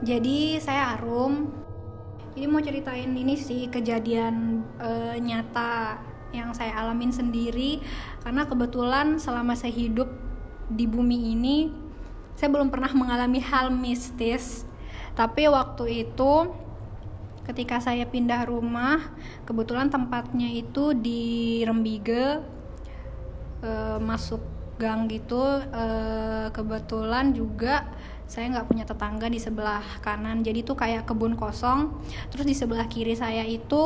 Jadi saya Arum. Jadi mau ceritain ini sih kejadian nyata yang saya alamin sendiri, karena kebetulan selama saya hidup di bumi ini saya belum pernah mengalami hal mistis. Tapi waktu itu ketika saya pindah rumah, kebetulan tempatnya itu di Rembiga, masuk gang gitu. Kebetulan juga saya nggak punya tetangga di sebelah kanan, jadi tuh kayak kebun kosong. Terus di sebelah kiri saya itu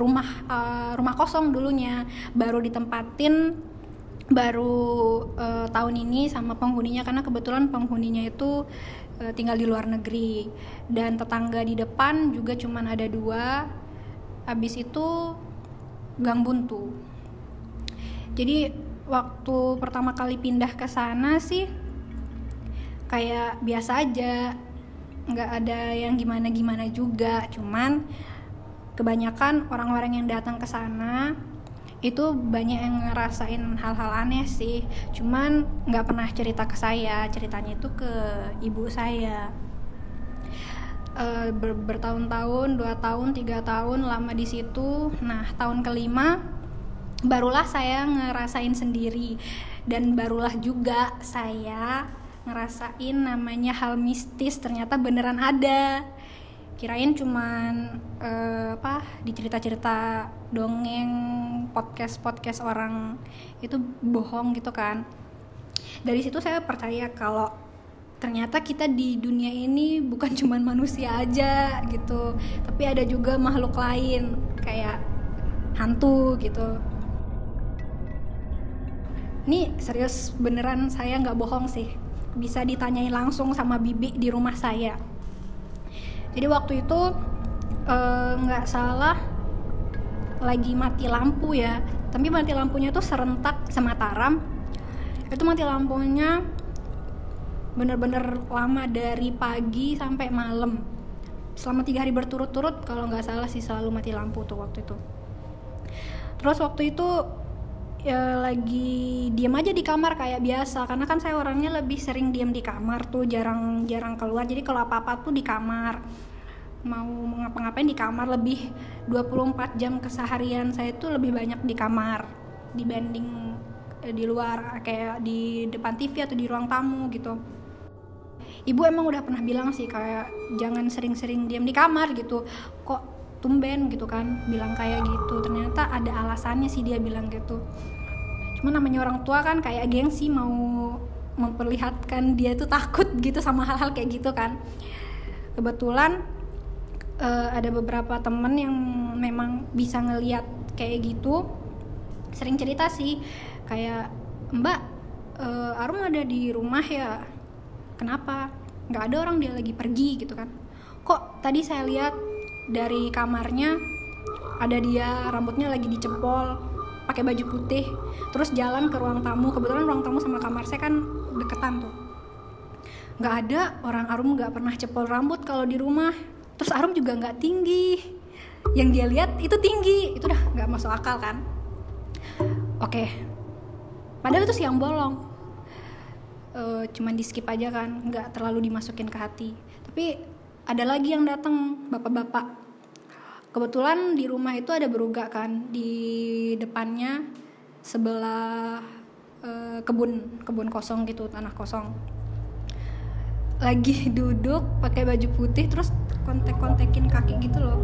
rumah kosong dulunya, baru ditempatin baru tahun ini sama penghuninya, karena kebetulan penghuninya itu tinggal di luar negeri. Dan tetangga di depan juga cuman ada 2, abis itu gang buntu. Jadi waktu pertama kali pindah ke sana sih kayak biasa aja, nggak ada yang gimana-gimana juga. Cuman kebanyakan orang-orang yang datang ke sana itu banyak yang ngerasain hal-hal aneh sih. Cuman nggak pernah cerita ke saya, ceritanya itu ke ibu saya. Bertahun-tahun, 2 tahun, 3 tahun lama di situ. Nah, tahun kelima barulah saya ngerasain sendiri, dan barulah juga saya ngerasain namanya hal mistis. Ternyata beneran ada, kirain cuman di cerita-cerita dongeng, podcast orang itu bohong gitu kan. Dari situ saya percaya kalau ternyata kita di dunia ini bukan cuman manusia aja gitu, tapi ada juga makhluk lain kayak hantu gitu. Ini serius, beneran, saya nggak bohong sih, bisa ditanyain langsung sama bibi di rumah saya. Jadi waktu itu nggak salah lagi mati lampu ya, tapi mati lampunya tuh serentak sama Mataram. Itu mati lampunya bener-bener lama, dari pagi sampai malam, selama 3 hari berturut-turut kalau nggak salah sih selalu mati lampu tuh waktu itu. Terus waktu itu ya, lagi diam aja di kamar kayak biasa, karena kan saya orangnya lebih sering diam di kamar tuh, jarang keluar. Jadi kalau apa-apa tuh di kamar, mau ngapa-ngapain di kamar. Lebih 24 jam keseharian saya tuh lebih banyak di kamar dibanding di luar, kayak di depan TV atau di ruang tamu gitu. Ibu emang udah pernah bilang sih kayak jangan sering-sering diam di kamar gitu, kok tumben gitu kan bilang kayak gitu. Ternyata ada alasannya sih dia bilang gitu, cuma namanya orang tua kan kayak gengsi mau memperlihatkan dia tuh takut gitu sama hal-hal kayak gitu kan. Kebetulan ada beberapa temen yang memang bisa ngelihat kayak gitu, sering cerita sih kayak, "Mbak, Arum ada di rumah ya? Kenapa? Nggak ada orang, dia lagi pergi gitu kan. Kok tadi saya lihat dari kamarnya ada dia, rambutnya lagi dicepol, pakai baju putih, terus jalan ke ruang tamu." Kebetulan ruang tamu sama kamar saya kan deketan tuh. "Nggak ada orang, Arum nggak pernah cepol rambut kalau di rumah. Terus Arum juga nggak tinggi, yang dia lihat itu tinggi." Itu udah nggak masuk akal kan. Oke, padahal itu siang bolong, cuman di skip aja kan, nggak terlalu dimasukin ke hati. Tapi ada lagi yang datang, bapak-bapak. Kebetulan di rumah itu ada berugak kan, di depannya sebelah kebun kosong gitu, tanah kosong. Lagi duduk pakai baju putih, terus kontek-kontekin kaki gitu loh,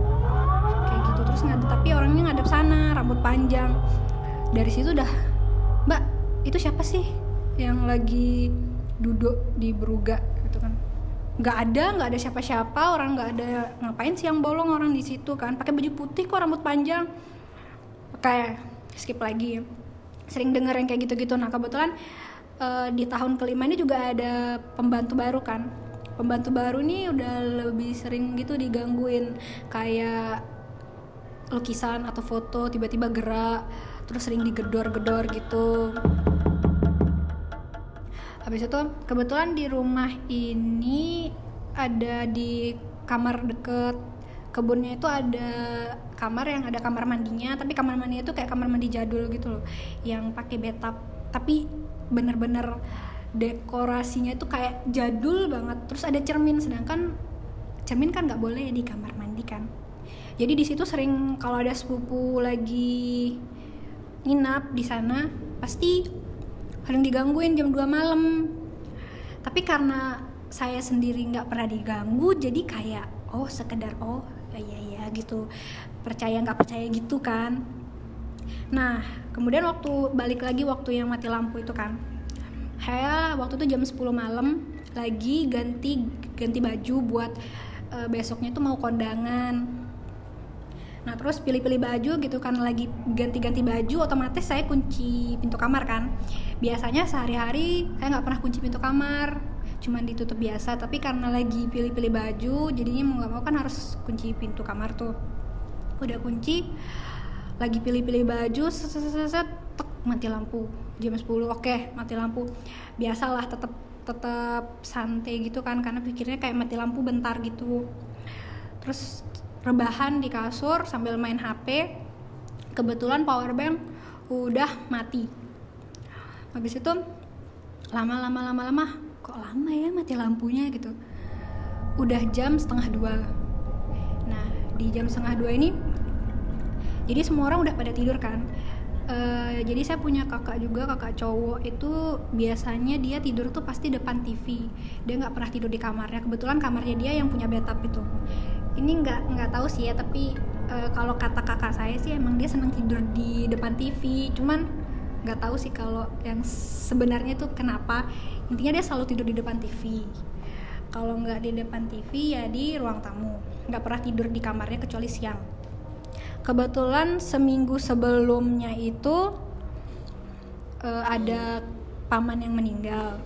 kayak gitu. Terus ngadep, tapi orangnya ngadep sana, rambut panjang. Dari situ udah, "Mbak, itu siapa sih yang lagi duduk di berugak gitu kan? Nggak ada siapa-siapa, orang nggak ada, ngapain siang bolong orang di situ kan, pakai baju putih kok, rambut panjang." Kayak skip lagi, sering denger yang kayak gitu-gitu. Nah kebetulan di tahun kelima ini juga ada pembantu baru kan. Pembantu baru nih udah lebih sering gitu digangguin, kayak lukisan atau foto tiba-tiba gerak, terus sering digedor-gedor gitu. Habis itu kebetulan di rumah ini ada di kamar deket kebunnya itu ada kamar yang ada kamar mandinya, tapi kamar mandinya itu kayak kamar mandi jadul gitu loh, yang pakai bathtub. Tapi bener-bener dekorasinya itu kayak jadul banget, terus ada cermin, sedangkan cermin kan nggak boleh di kamar mandi kan. Jadi di situ sering kalau ada sepupu lagi nginap di sana pasti kadang digangguin jam 2 malam. Tapi karena saya sendiri nggak pernah diganggu, jadi kayak sekedar iya gitu, percaya nggak percaya gitu kan. Nah kemudian waktu balik lagi waktu yang mati lampu itu kan, saya waktu itu jam 10 malam lagi ganti baju buat besoknya tuh mau kondangan. Nah terus pilih-pilih baju gitu kan, lagi ganti-ganti baju, otomatis saya kunci pintu kamar kan. Biasanya sehari-hari saya nggak pernah kunci pintu kamar, cuman ditutup biasa. Tapi karena lagi pilih-pilih baju, jadinya mau nggak mau kan harus kunci pintu kamar tuh. Udah kunci, lagi pilih-pilih baju, tek, mati lampu jam 10, oke, mati lampu. Biasalah tetap santai gitu kan, karena pikirnya kayak mati lampu bentar gitu. Terus rebahan di kasur sambil main HP. Kebetulan powerbank udah mati. Habis itu lama kok lama ya mati lampunya gitu. Udah jam 1:30. Nah di jam 1:30 ini, jadi semua orang udah pada tidur kan. Jadi saya punya kakak juga, kakak cowok itu biasanya dia tidur tuh pasti depan TV. Dia nggak pernah tidur di kamarnya. Kebetulan kamarnya dia yang punya bathtub itu. Ini nggak tahu sih ya, tapi kalau kata kakak saya sih emang dia seneng tidur di depan TV. Cuman nggak tahu sih kalau yang sebenarnya tuh kenapa. Intinya dia selalu tidur di depan TV. Kalau nggak di depan TV ya di ruang tamu. Nggak pernah tidur di kamarnya kecuali siang. Kebetulan seminggu sebelumnya itu ada paman yang meninggal.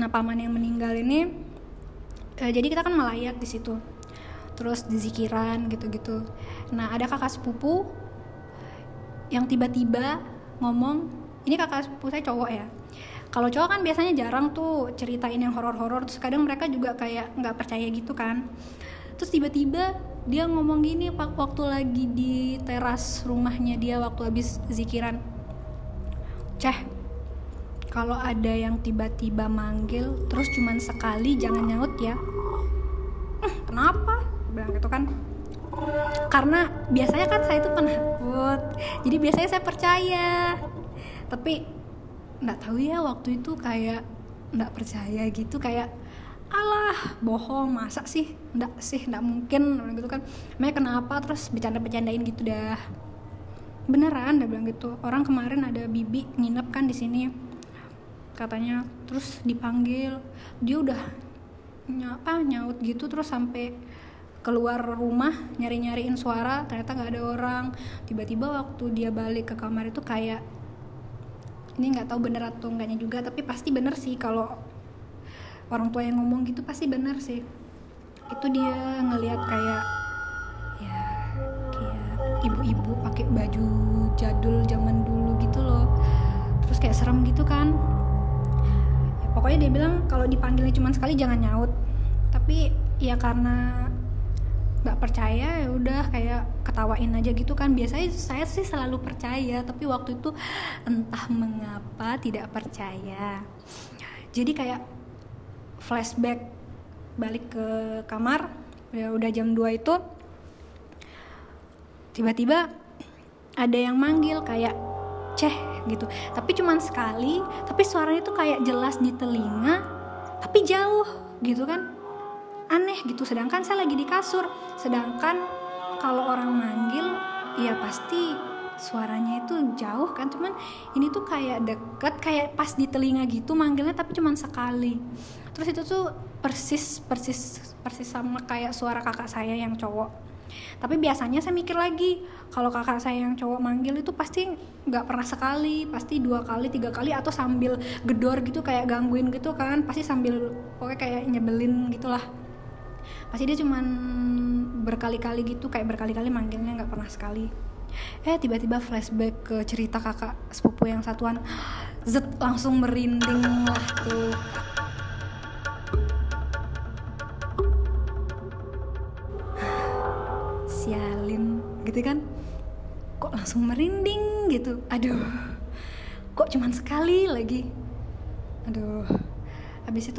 Nah paman yang meninggal ini, jadi kita kan melayat di situ, terus dizikiran gitu-gitu. Nah ada kakak sepupu yang tiba-tiba ngomong, ini kakak sepupu saya cowok ya. Kalau cowok kan biasanya jarang tuh ceritain yang horor-horor, terus kadang mereka juga kayak nggak percaya gitu kan. Terus tiba-tiba dia ngomong gini waktu lagi di teras rumahnya dia waktu habis zikiran, "Ceh, kalau ada yang tiba-tiba manggil terus cuman sekali jangan nyaut ya." Kenapa? Bilang gitu kan. Karena biasanya kan saya itu penakut, jadi biasanya saya percaya. Tapi nggak tahu ya waktu itu kayak nggak percaya gitu, kayak alah bohong, masa sih nggak mungkin gitu kan. Emang kenapa? Terus bercandain gitu dah. Beneran udah bilang gitu, orang kemarin ada bibi nginep kan di sini katanya, terus dipanggil dia udah nyaut gitu, terus sampai keluar rumah nyariin suara, ternyata nggak ada orang. Tiba-tiba waktu dia balik ke kamar itu kayak, ini nggak tahu bener atau enggaknya juga, tapi pasti bener sih kalau orang tua yang ngomong gitu pasti benar sih. Itu dia ngelihat kayak ibu-ibu pakai baju jadul zaman dulu gitu loh. Terus kayak serem gitu kan. Ya, pokoknya dia bilang kalau dipanggilnya cuma sekali jangan nyaut. Tapi ya karena nggak percaya ya udah kayak ketawain aja gitu kan. Biasanya saya sih selalu percaya, tapi waktu itu entah mengapa tidak percaya. Jadi kayak flashback balik ke kamar ya, udah jam 2 itu tiba-tiba ada yang manggil kayak "Ceh" gitu, tapi cuman sekali, tapi suaranya tuh kayak jelas di telinga tapi jauh gitu kan, aneh gitu. Sedangkan saya lagi di kasur, sedangkan kalau orang manggil ya pasti suaranya itu jauh kan, cuman ini tuh kayak deket, kayak pas di telinga gitu manggilnya, tapi cuman sekali. Terus itu tuh persis sama kayak suara kakak saya yang cowok. Tapi biasanya saya mikir lagi, kalau kakak saya yang cowok manggil itu pasti nggak pernah sekali, pasti 2 kali, 3 kali, atau sambil gedor gitu kayak gangguin gitu kan, pasti sambil pokoknya kayak nyebelin gitulah. Pasti dia cuman berkali-kali gitu, kayak berkali-kali manggilnya, nggak pernah sekali. Tiba-tiba flashback ke cerita kakak sepupu yang satuan. Zet, langsung merinding lah tuh. Sialin gitu kan, kok langsung merinding gitu. Aduh, kok cuman sekali lagi. aduh. Habis itu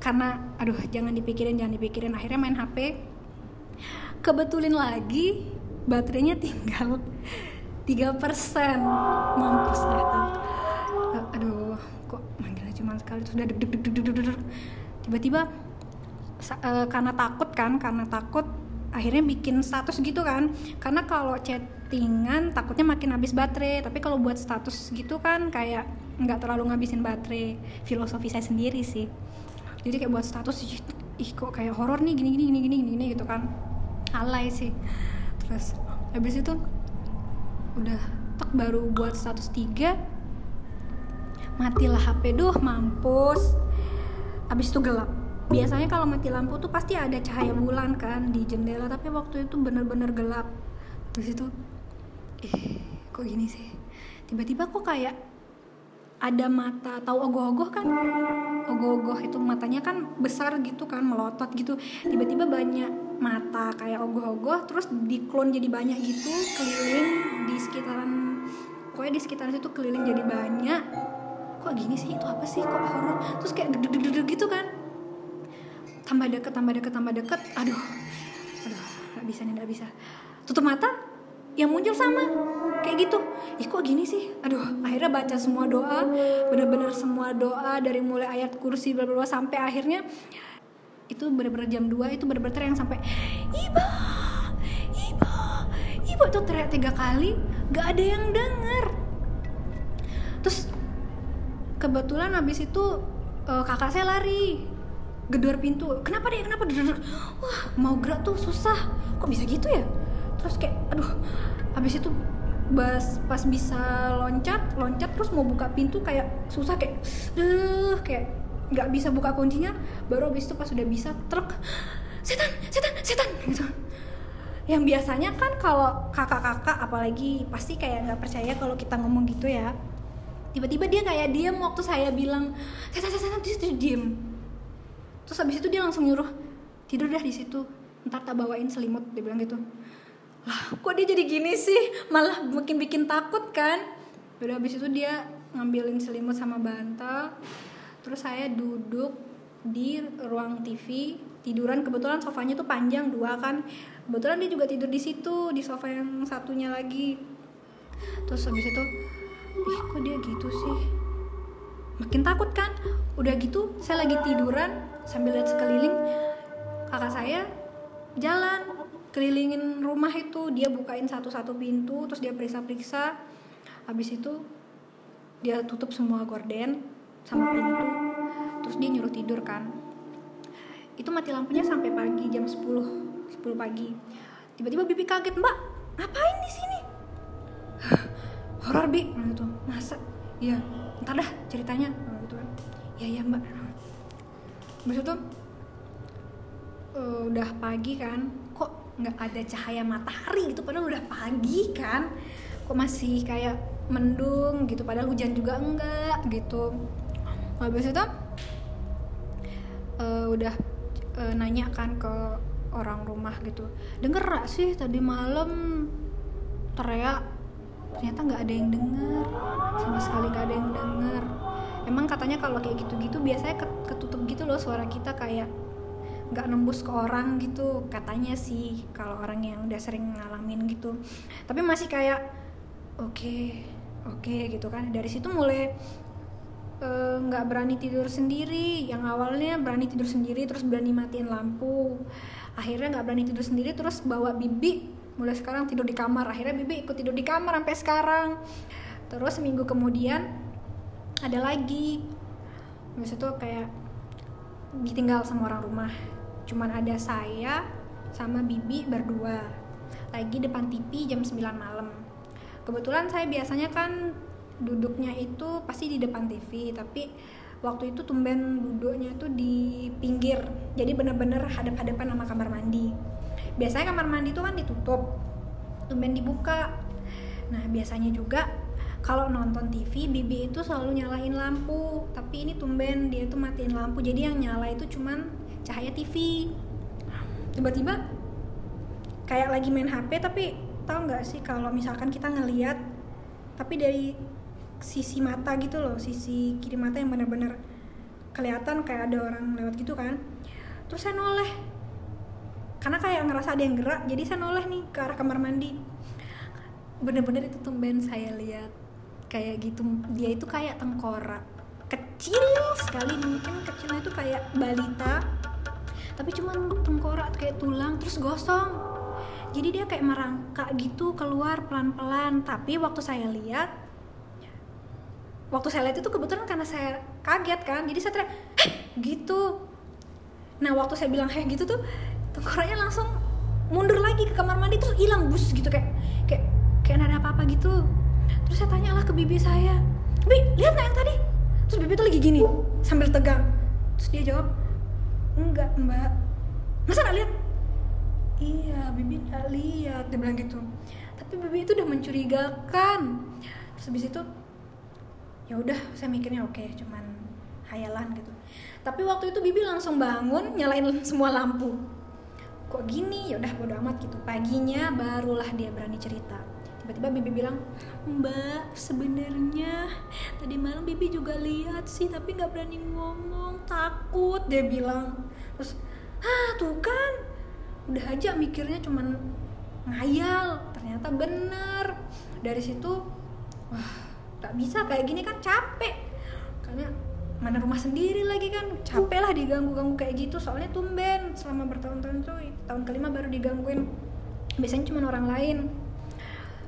karena aduh jangan dipikirin, akhirnya main HP. Kebetulin lagi baterainya tinggal 3%. Mampus dah tuh. Aduh, kok manggilnya cuma sekali terus udah deg-deg. Tiba-tiba karena takut kan, akhirnya bikin status gitu kan. Karena kalau chattingan takutnya makin habis baterai, tapi kalau buat status gitu kan kayak enggak terlalu ngabisin baterai. Filosofi saya sendiri sih. Jadi kayak buat status ih kok kayak horor nih gini gitu kan. Alay sih. Terus habis itu udah tek baru buat status 3, matilah HP. Duh mampus. Habis itu gelap. Biasanya kalau mati lampu tuh pasti ada cahaya bulan kan di jendela, tapi waktu itu bener-bener gelap. Habis itu kok gini sih, tiba-tiba kok kayak ada mata, tahu ogoh-ogoh kan? Ogoh-ogoh itu matanya kan besar gitu kan, melotot gitu. Tiba-tiba banyak mata kayak ogoh-ogoh, terus diklon jadi banyak gitu, keliling di sekitaran, pokoknya di sekitaran situ keliling jadi banyak. Kok gini sih, itu apa sih, kok horor? Terus kayak deg-deg gitu kan. Tambah deket. Aduh, nggak bisa. Tutup mata, yang muncul sama kayak gitu. Ih kok gini sih? Aduh, akhirnya baca semua doa, bener-bener semua doa dari mulai ayat kursi bla-bla sampai akhirnya itu bener-bener jam 2 itu bener-bener teriak sampai Ibu itu teriak 3 kali, gak ada yang denger. Terus kebetulan habis itu kakak saya lari gedor pintu. Kenapa? Wah, mau gerak tuh susah. Kok bisa gitu ya? Terus kayak aduh, habis itu pas bisa loncat terus mau buka pintu kayak susah, kayak nggak bisa buka kuncinya. Baru habis itu pas udah bisa truk, setan gitu. Yang biasanya kan kalau kakak-kakak apalagi pasti kayak nggak percaya kalau kita ngomong gitu ya. Tiba-tiba dia kayak diem waktu saya bilang setan, terus dia diem. Terus habis itu dia langsung nyuruh tidur dah di situ, ntar tak bawain selimut, dia bilang gitu. Lah, kok dia jadi gini sih? Malah makin bikin takut kan? Udah habis itu dia ngambilin selimut sama bantal. Terus saya duduk di ruang TV, tiduran. Kebetulan sofanya tuh panjang 2 kan. Kebetulan dia juga tidur di situ, di sofa yang satunya lagi. Terus habis itu, kok dia gitu sih? Makin takut kan? Udah gitu, saya lagi tiduran sambil lihat sekeliling. Kakak saya jalan kelilingin rumah itu, dia bukain satu-satu pintu, terus dia periksa-periksa. Habis itu dia tutup semua gorden sama pintu, terus dia nyuruh tidur kan. Itu mati lampunya sampai pagi, jam 10 pagi. Tiba-tiba Bibi kaget, "Mbak, ngapain di sini?" "Horor, Bi." Nah itu. "Masa?" "Iya, entar dah ceritanya." Nah gitu kan. "Iya, Mbak." Habis itu udah pagi kan, nggak ada cahaya matahari gitu, padahal udah pagi kan, kok masih kayak mendung gitu, padahal hujan juga enggak gitu. Habis itu nanya kan ke orang rumah gitu, denger gak sih tadi malam teriak? Ternyata nggak ada yang denger, sama sekali nggak ada yang denger. Emang katanya kalau kayak gitu-gitu biasanya ketutup gitu loh suara kita, kayak nggak nembus ke orang gitu katanya sih, kalau orang yang udah sering ngalamin gitu. Tapi masih kayak oke gitu kan. Dari situ mulai nggak berani tidur sendiri. Yang awalnya berani tidur sendiri, terus berani matiin lampu, akhirnya nggak berani tidur sendiri, terus bawa Bibi. Mulai sekarang tidur di kamar, akhirnya Bibi ikut tidur di kamar sampai sekarang. Terus seminggu kemudian ada lagi. Habis itu kayak ditinggal sama orang rumah, cuman ada saya sama Bibi berdua lagi depan TV jam 9 malam. Kebetulan saya biasanya kan duduknya itu pasti di depan TV, tapi waktu itu tumben duduknya itu di pinggir, jadi bener-bener hadap-hadapan sama kamar mandi. Biasanya kamar mandi itu kan ditutup, tumben dibuka. Nah biasanya juga kalau nonton TV, Bibi itu selalu nyalain lampu, tapi ini tumben dia tuh matiin lampu, jadi yang nyala itu cuman cahaya TV. Tiba-tiba kayak lagi main HP, tapi tau nggak sih kalau misalkan kita ngelihat, tapi dari sisi mata gitu loh, sisi kiri mata yang benar-benar kelihatan kayak ada orang lewat gitu kan. Terus saya noleh karena kayak ngerasa ada yang gerak, jadi saya noleh nih ke arah kamar mandi. Bener-bener itu tumben saya lihat kayak gitu, dia itu kayak tengkorak kecil sekali, mungkin kecilnya itu kayak balita tapi cuman tengkorak kayak tulang terus gosong. Jadi dia kayak merangkak gitu keluar pelan-pelan, tapi waktu saya lihat itu kebetulan karena saya kaget kan, jadi saya teriak heh gitu. Nah waktu saya bilang heh gitu tuh tengkoraknya langsung mundur lagi ke kamar mandi terus hilang bus gitu, kayak ada apa-apa gitu. Terus saya tanyalah ke bibi saya, "Bi, lihat nggak yang tadi?" Terus bibi tuh lagi gini sambil tegang. Terus dia jawab, "Enggak mbak." "Masa nggak lihat?" "Iya bibi nggak lihat," dia bilang gitu. Tapi bibi itu udah mencurigakan. Terus habis itu ya udah saya mikirnya oke, cuman hayalan gitu. Tapi waktu itu bibi langsung bangun nyalain semua lampu, kok gini, ya udah bodo amat gitu. Paginya barulah dia berani cerita. Tiba-tiba bibi bilang, "Mbak, sebenarnya tadi malam bibi juga lihat sih, tapi nggak berani ngomong, takut," dia bilang. Terus tuh kan udah aja mikirnya cuman ngayal, ternyata bener. Dari situ wah tak bisa kayak gini kan, capek karena mana rumah sendiri lagi kan, capek lah diganggu-ganggu kayak gitu. Soalnya tumben selama bertahun-tahun tuh tahun kelima baru digangguin, biasanya cuma orang lain.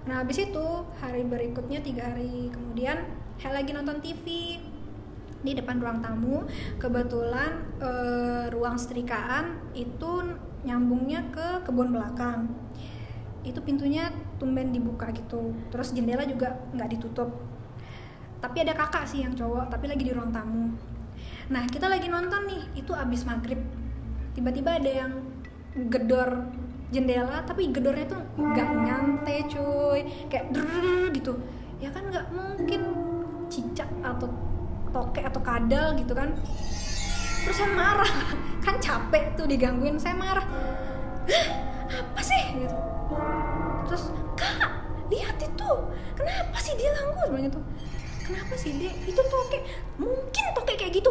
Nah habis itu hari berikutnya 3 hari kemudian saya lagi nonton TV di depan ruang tamu. Kebetulan ruang setrikaan itu nyambungnya ke kebun belakang, itu pintunya tumben dibuka gitu, terus jendela juga nggak ditutup. Tapi ada kakak sih yang cowok, tapi lagi di ruang tamu. Nah kita lagi nonton nih, itu abis maghrib. Tiba-tiba ada yang gedor jendela, tapi gedornya tuh nggak nyantai cuy, kayak drrrr gitu. Ya kan nggak mungkin cicak atau tokek atau kadal gitu kan. Terus saya marah, kan capek tuh digangguin, saya marah. Apa sih gitu. Terus kak lihat itu, kenapa sih dia ganggu sebenarnya tuh? Kenapa sih dia? Itu tokek, mungkin tokek kayak gitu,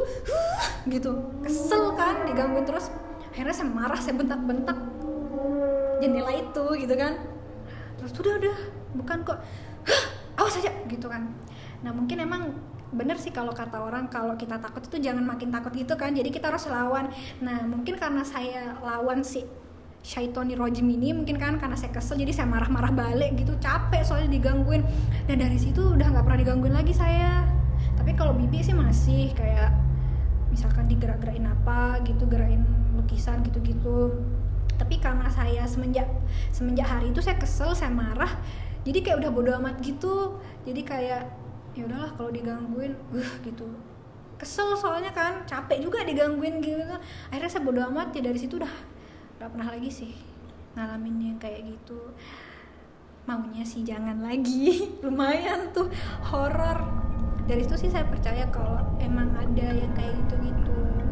gitu. Kesel kan digangguin terus. Akhirnya saya marah, saya bentak-bentak jendela itu gitu kan. Terus udah, bukan kok, awas aja gitu kan. Nah mungkin emang bener sih kalau kata orang, kalau kita takut itu jangan makin takut gitu kan. Jadi kita harus lawan. Nah mungkin karena saya lawan si Shaitoni Rojim ini, mungkin kan karena saya kesel jadi saya marah-marah balik gitu, capek soalnya digangguin. Dan dari situ udah nggak pernah digangguin lagi saya. Tapi kalau bibi sih masih kayak misalkan digerak-gerakin apa gitu, gerakin lukisan gitu-gitu. Tapi karena saya semenjak hari itu saya kesel, saya marah, jadi kayak udah bodo amat gitu. Jadi kayak ya udahlah kalau digangguin gitu, kesel soalnya kan capek juga digangguin gitu. Akhirnya saya bodo amat ya, dari situ udah gak pernah lagi sih ngalamin yang kayak gitu. Maunya sih jangan lagi, lumayan tuh horor. Dari situ sih saya percaya kalau emang ada yang kayak gitu-gitu.